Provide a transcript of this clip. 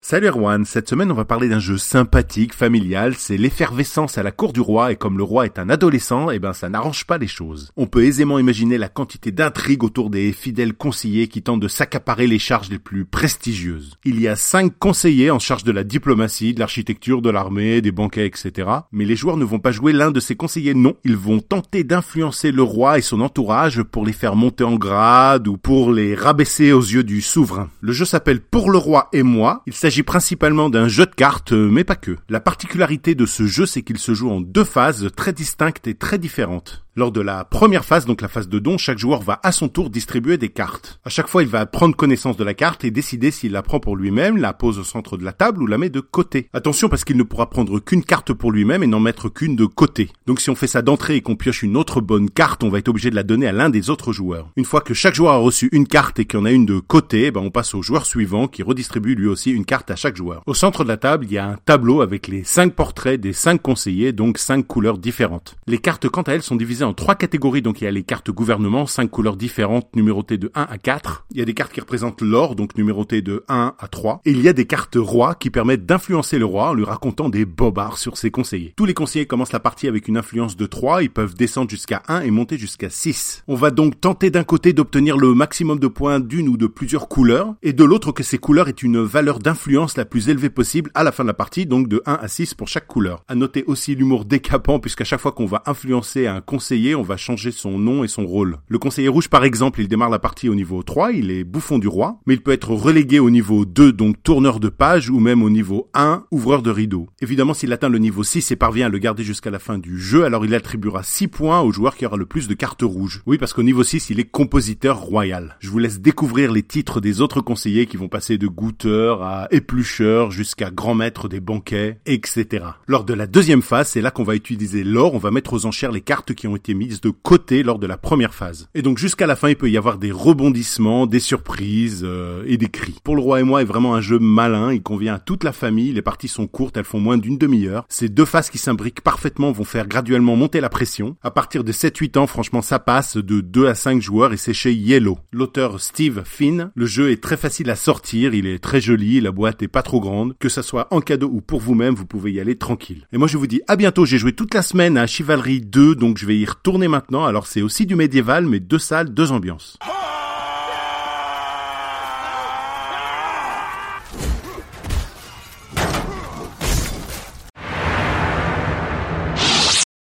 Salut Erwan, cette semaine on va parler d'un jeu sympathique, familial, c'est l'effervescence à la cour du roi et comme le roi est un adolescent, ça n'arrange pas les choses. On peut aisément imaginer la quantité d'intrigues autour des fidèles conseillers qui tentent de s'accaparer les charges les plus prestigieuses. Il y a 5 conseillers en charge de la diplomatie, de l'architecture, de l'armée, des banquets, etc. Mais les joueurs ne vont pas jouer l'un de ces conseillers, non. Ils vont tenter d'influencer le roi et son entourage pour les faire monter en grade ou pour les rabaisser aux yeux du souverain. Le jeu s'appelle Pour le roi et moi. Il s'agit principalement d'un jeu de cartes, mais pas que. La particularité de ce jeu, c'est qu'il se joue en 2 phases très distinctes et très différentes. Lors de la première phase, donc la phase de don, chaque joueur va à son tour distribuer des cartes. À chaque fois, il va prendre connaissance de la carte et décider s'il la prend pour lui-même, la pose au centre de la table ou la met de côté. Attention parce qu'il ne pourra prendre qu'une carte pour lui-même et n'en mettre qu'une de côté. Donc si on fait ça d'entrée et qu'on pioche une autre bonne carte, on va être obligé de la donner à l'un des autres joueurs. Une fois que chaque joueur a reçu une carte et qu'il y en a une de côté, on passe au joueur suivant qui redistribue lui aussi une carte à chaque joueur. Au centre de la table, il y a un tableau avec les 5 portraits des 5 conseillers, donc 5 couleurs différentes. Les cartes, quant à elles, sont divisées en 3 catégories, donc il y a les cartes gouvernement, 5 couleurs différentes, numérotées de 1 à 4. Il y a des cartes qui représentent l'or, donc numérotées de 1 à 3. Et il y a des cartes roi qui permettent d'influencer le roi en lui racontant des bobards sur ses conseillers. Tous les conseillers commencent la partie avec une influence de 3, ils peuvent descendre jusqu'à 1 et monter jusqu'à 6. On va donc tenter d'un côté d'obtenir le maximum de points d'une ou de plusieurs couleurs, et de l'autre que ces couleurs aient une valeur d'influence la plus élevée possible à la fin de la partie, donc de 1 à 6 pour chaque couleur. À noter aussi l'humour décapant, puisqu'à chaque fois qu'on va influencer un conseiller, on va changer son nom et son rôle. Le conseiller rouge, par exemple, il démarre la partie au niveau 3, il est bouffon du roi, mais il peut être relégué au niveau 2, donc tourneur de page, ou même au niveau 1, ouvreur de rideau. Évidemment, s'il atteint le niveau 6 et parvient à le garder jusqu'à la fin du jeu, alors il attribuera 6 points au joueur qui aura le plus de cartes rouges. Oui, parce qu'au niveau 6, il est compositeur royal. Je vous laisse découvrir les titres des autres conseillers qui vont passer de goûteur à éplucheur jusqu'à grand maître des banquets, etc. Lors de la deuxième phase, c'est là qu'on va utiliser l'or, on va mettre aux enchères les cartes qui ont été mises de côté lors de la première phase. Et donc jusqu'à la fin, il peut y avoir des rebondissements, des surprises et des cris. Pour le roi et moi est vraiment un jeu malin, il convient à toute la famille, les parties sont courtes, elles font moins d'une demi-heure. Ces 2 phases qui s'imbriquent parfaitement vont faire graduellement monter la pression. À partir de 7-8 ans, franchement, ça passe de 2 à 5 joueurs et c'est chez Iello. L'auteur Steve Finn, le jeu est très facile à sortir, il est très joli, la boîte est pas trop grande. Que ça soit en cadeau ou pour vous-même, vous pouvez y aller tranquille. Et moi je vous dis à bientôt, j'ai joué toute la semaine à Chivalry 2, donc je vais y retourner maintenant, alors c'est aussi du médiéval, mais 2 salles, 2 ambiances.